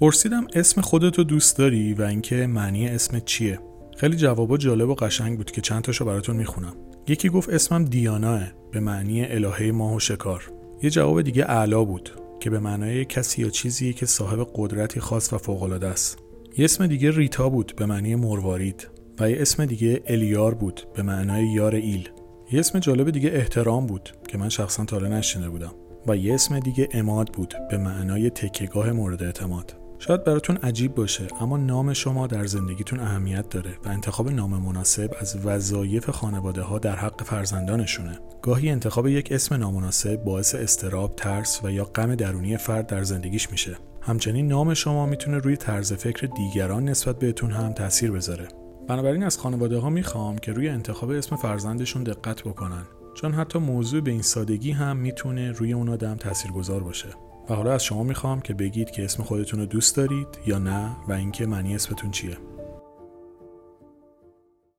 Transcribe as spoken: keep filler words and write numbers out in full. پرسیدم اسم خودتو دوست داری و اینکه معنی اسم چیه. خیلی جوابا جالب و قشنگ بود که چند تاشو براتون میخونم. یکی گفت اسمم دیاناه، به معنی الهه ماه و شکار. یه جواب دیگه اعلا بود که به معنای کسی یا چیزی که صاحب قدرتی خاص و فوق‌العاده است. یه اسم دیگه ریتا بود به معنی مروارید و یه اسم دیگه الیار بود به معنای یار ایل. یه اسم جالب دیگه احترام بود که من شخصا تا حالا نشنیده بودم و یه اسم دیگه عماد بود به معنای تکیه‌گاه مورد اعتماد. شاید براتون عجیب باشه اما نام شما در زندگیتون اهمیت داره و انتخاب نام مناسب از وظایف خانواده‌ها در حق فرزندانشونه. گاهی انتخاب یک اسم نامناسب باعث اضطراب، ترس و یا غم درونی فرد در زندگیش میشه. همچنین نام شما میتونه روی طرز فکر دیگران نسبت بهتون هم تأثیر بذاره. بنابراین از خانواده‌ها میخوام که روی انتخاب اسم فرزندشون دقت بکنن، چون حتی موضوع به این سادگی هم میتونه روی اون آدم تاثیرگذار باشه. و حالا از شما میخوام که بگید که اسم خودتون رو دوست دارید یا نه و اینکه معنی اسمتون چیه.